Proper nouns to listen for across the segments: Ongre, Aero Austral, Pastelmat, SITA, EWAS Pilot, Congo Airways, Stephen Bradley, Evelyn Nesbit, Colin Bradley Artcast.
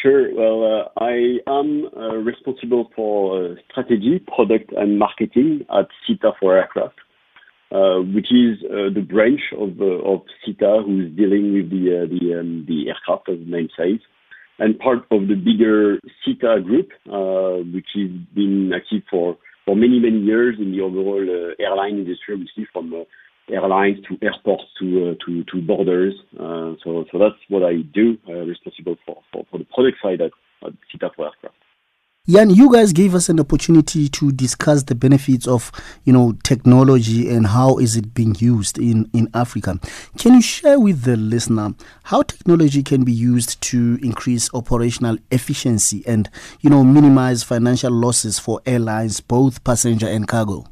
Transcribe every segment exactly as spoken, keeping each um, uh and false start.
Sure. Well, uh, I am uh, responsible for uh, strategy, product, and marketing at SITA for aircraft, uh, which is uh, the branch of uh, of SITA who is dealing with the uh, the um, the aircraft of the name says, and part of the bigger SITA group, uh, which has been active for, for many many years in the overall uh, airline industry, obviously from uh, airlines to airports to uh, to, to borders. Uh, so so that's what I do, uh, responsible for, for, for the product side at, at SITA for aircraft. Yann, you guys gave us an opportunity to discuss the benefits of, you know, technology and how is it being used in, in Africa. Can you share with the listener how technology can be used to increase operational efficiency and, you know, minimize financial losses for airlines, both passenger and cargo?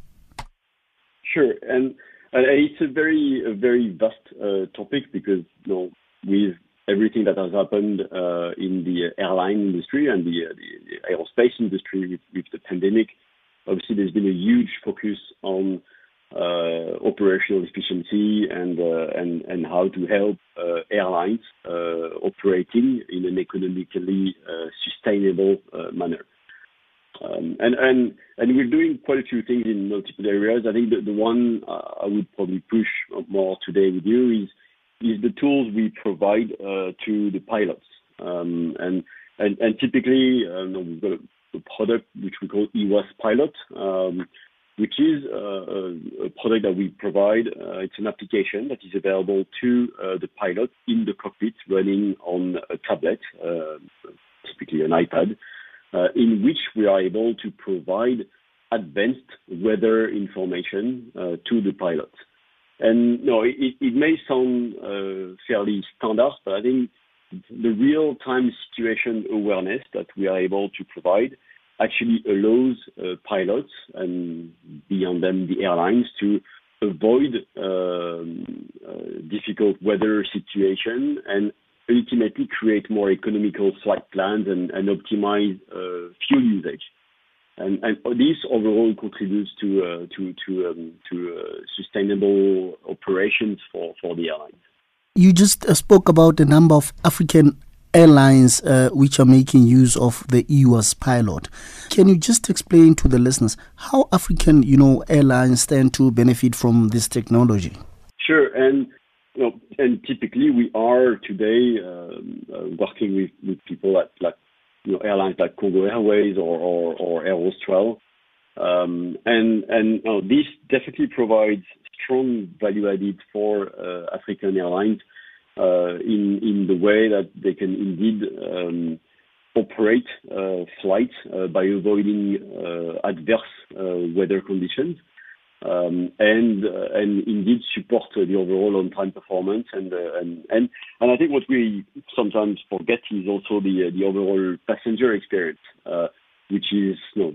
Sure. And Uh, it's a very, a very vast uh, topic because, you know, with everything that has happened uh, in the airline industry and the, uh, the aerospace industry with, with the pandemic, obviously there's been a huge focus on uh, operational efficiency and uh, and and how to help uh, airlines uh, operating in an economically uh, sustainable uh, manner. Um, and, and and we're doing quite a few things in multiple areas. I think the, the one uh, I would probably push more today with you is is the tools we provide uh, to the pilots. Um, and, and and typically, uh, we've got a, a product which we call EWAS Pilot, um, which is uh, a, a product that we provide. Uh, it's an application that is available to uh, the pilot in the cockpit running on a tablet, uh, typically an iPad, Uh, in which we are able to provide advanced weather information uh, to the pilot. And no, it, it may sound uh, fairly standard, but I think the real-time situation awareness that we are able to provide actually allows uh, pilots and beyond them the airlines to avoid um, uh, difficult weather situation and ultimately create more economical flight plans and, and optimize uh, fuel usage, and, and this overall contributes to uh, to to, um, to uh, sustainable operations for, for the airlines. You just uh, spoke about the number of African airlines uh, which are making use of the EWAS Pilot. Can you just explain to the listeners how African, you know, airlines stand to benefit from this technology? Sure, and. No, and typically we are today um, uh, working with, with people at, like, you know, airlines like Congo Airways or or, or Aero Austral, um, and and uh, this definitely provides strong value added for uh, African airlines uh, in in the way that they can indeed um, operate uh, flights uh, by avoiding uh, adverse uh, weather conditions. Um, and uh, and indeed support uh, the overall on-time performance and, uh, and and and I think what we sometimes forget is also the uh, the overall passenger experience, uh, which is, you know,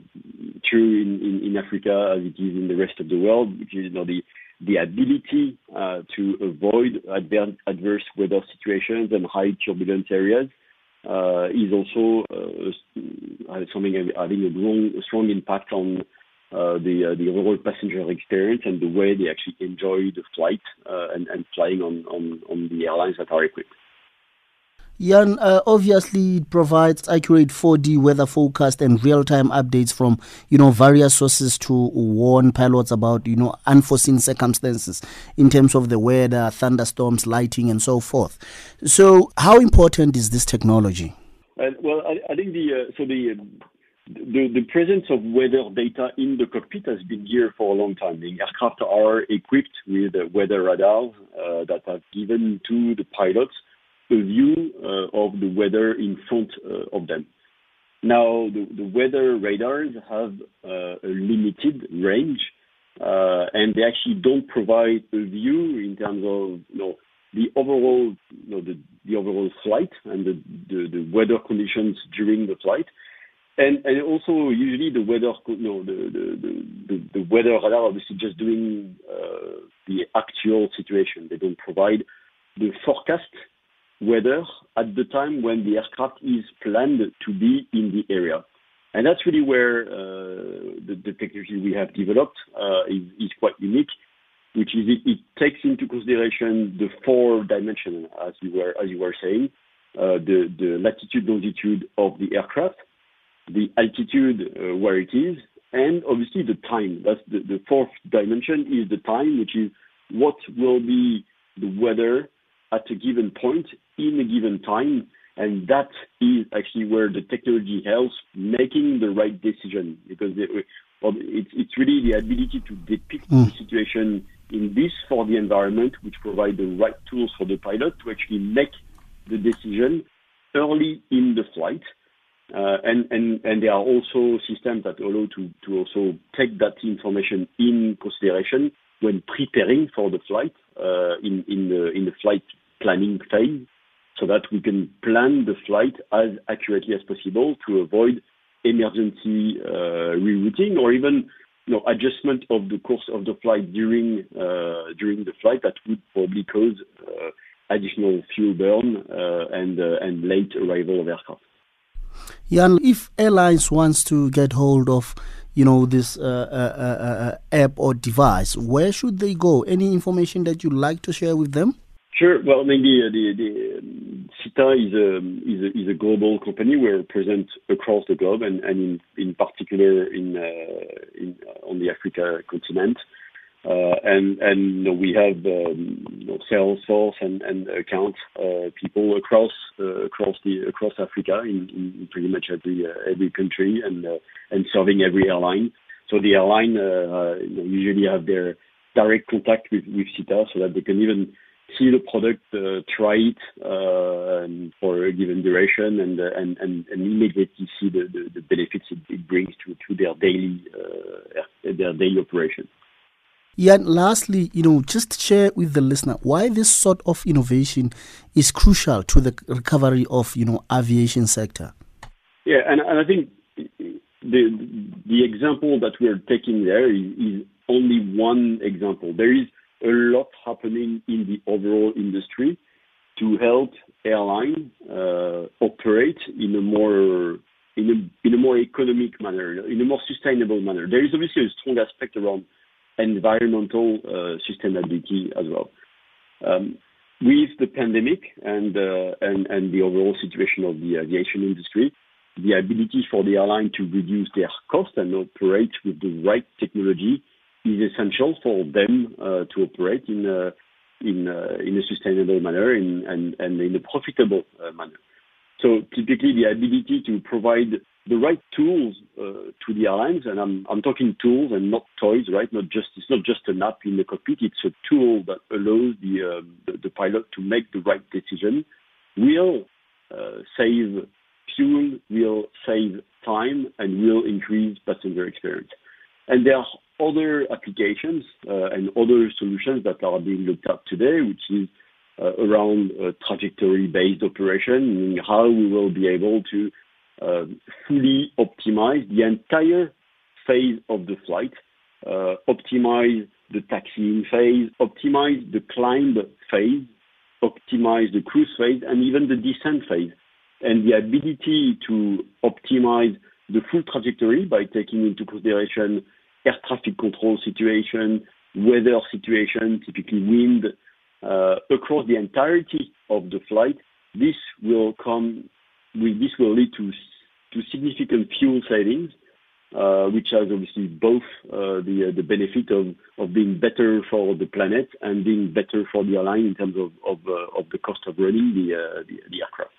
true in, in, in Africa as it is in the rest of the world, which is, you know, the the ability uh, to avoid adver- adverse weather situations and high turbulence areas uh, is also uh, something having a strong strong impact on Uh, the uh, the overall passenger experience and the way they actually enjoy the flight uh, and, and flying on, on, on the airlines that are equipped. Yann, uh, obviously it provides accurate four D weather forecast and real-time updates from, you know, various sources to warn pilots about, you know, unforeseen circumstances in terms of the weather, thunderstorms, lighting, and so forth. So how important is this technology? Uh, well, I, I think the uh, so the uh, The, the presence of weather data in the cockpit has been here for a long time. The aircraft are equipped with weather radars uh, that are given to the pilots a view uh, of the weather in front uh, of them. Now, the, the weather radars have uh, a limited range, uh, and they actually don't provide a view in terms of, you know, the overall, you know, the, the overall flight and the, the, the weather conditions during the flight. And, and also, usually the weather, you know, the, the, the, the weather radar obviously just doing uh, the actual situation. They don't provide the forecast weather at the time when the aircraft is planned to be in the area. And that's really where uh, the, the technology we have developed uh, is, is quite unique, which is it, it takes into consideration the four dimensions, as you were as you were saying. uh, the, the latitude, longitude of the aircraft, the altitude uh, where it is, and obviously the time. That's the, the fourth dimension is the time, which is what will be the weather at a given point in a given time. And that is actually where the technology helps making the right decision, because it's really the ability to depict mm. the situation in this for the environment, which provide the right tools for the pilot to actually make the decision early in the flight. Uh, and, and, and there are also systems that allow to, to also take that information in consideration when preparing for the flight uh, in, in, the, in the flight planning phase, so that we can plan the flight as accurately as possible to avoid emergency uh, rerouting or even you know, adjustment of the course of the flight during uh, during the flight that would probably cause uh, additional fuel burn uh, and uh, and late arrival of aircraft. Jan, if airlines wants to get hold of you know this uh, uh, uh, app or device, where should they go? Any information that you'd like to share with them? Sure. Well, I mean, the, the, the um, SITA is a, is a is a global company. We're present across the globe, and, and in, in particular in, uh, in uh, on the Africa continent. Uh, and and you know, we have um, you know, sales force and and account uh, people across uh, across the across Africa in, in pretty much every uh, every country, and uh, and serving every airline. So the airline uh, you know, usually have their direct contact with with SITA, so that they can even see the product, uh, try it uh, and for a given duration, and uh, and, and and immediately see the, the, the benefits it, it brings to, to their daily uh, their daily operation. Yeah, and lastly, you know, just share with the listener why this sort of innovation is crucial to the recovery of you know aviation sector. Yeah, and, and I think the the example that we're taking there is, is only one example. There is a lot happening in the overall industry to help airlines uh, operate in a more in a in a more economic manner, in a more sustainable manner. There is obviously a strong aspect around environmental uh, sustainability as well. Um, with the pandemic and uh, and and the overall situation of the aviation industry, the ability for the airline to reduce their cost and operate with the right technology is essential for them uh, to operate in a, in a, in a sustainable manner in, and, and in a profitable uh, manner. So typically the ability to provide the right tools uh, to the airlines, and I'm, I'm talking tools and not toys, right? Not just It's not just an app in the cockpit, it's a tool that allows the, uh, the, the pilot to make the right decision, will uh, save fuel, will save time, and will increase passenger experience. And there are other applications uh, and other solutions that are being looked at today, which is uh, around uh, trajectory-based operation, meaning how we will be able to uh, fully optimize the entire phase of the flight, uh, optimize the taxiing phase, optimize the climb phase, optimize the cruise phase, and even the descent phase. And the ability to optimize the full trajectory by taking into consideration air traffic control situation, weather situation, typically wind, uh, across the entirety of the flight. This will come. With, this will lead to to significant fuel savings, uh, which has obviously both uh, the uh, the benefit of, of being better for the planet and being better for the airline in terms of of, uh, of the cost of running the, uh, the the aircraft.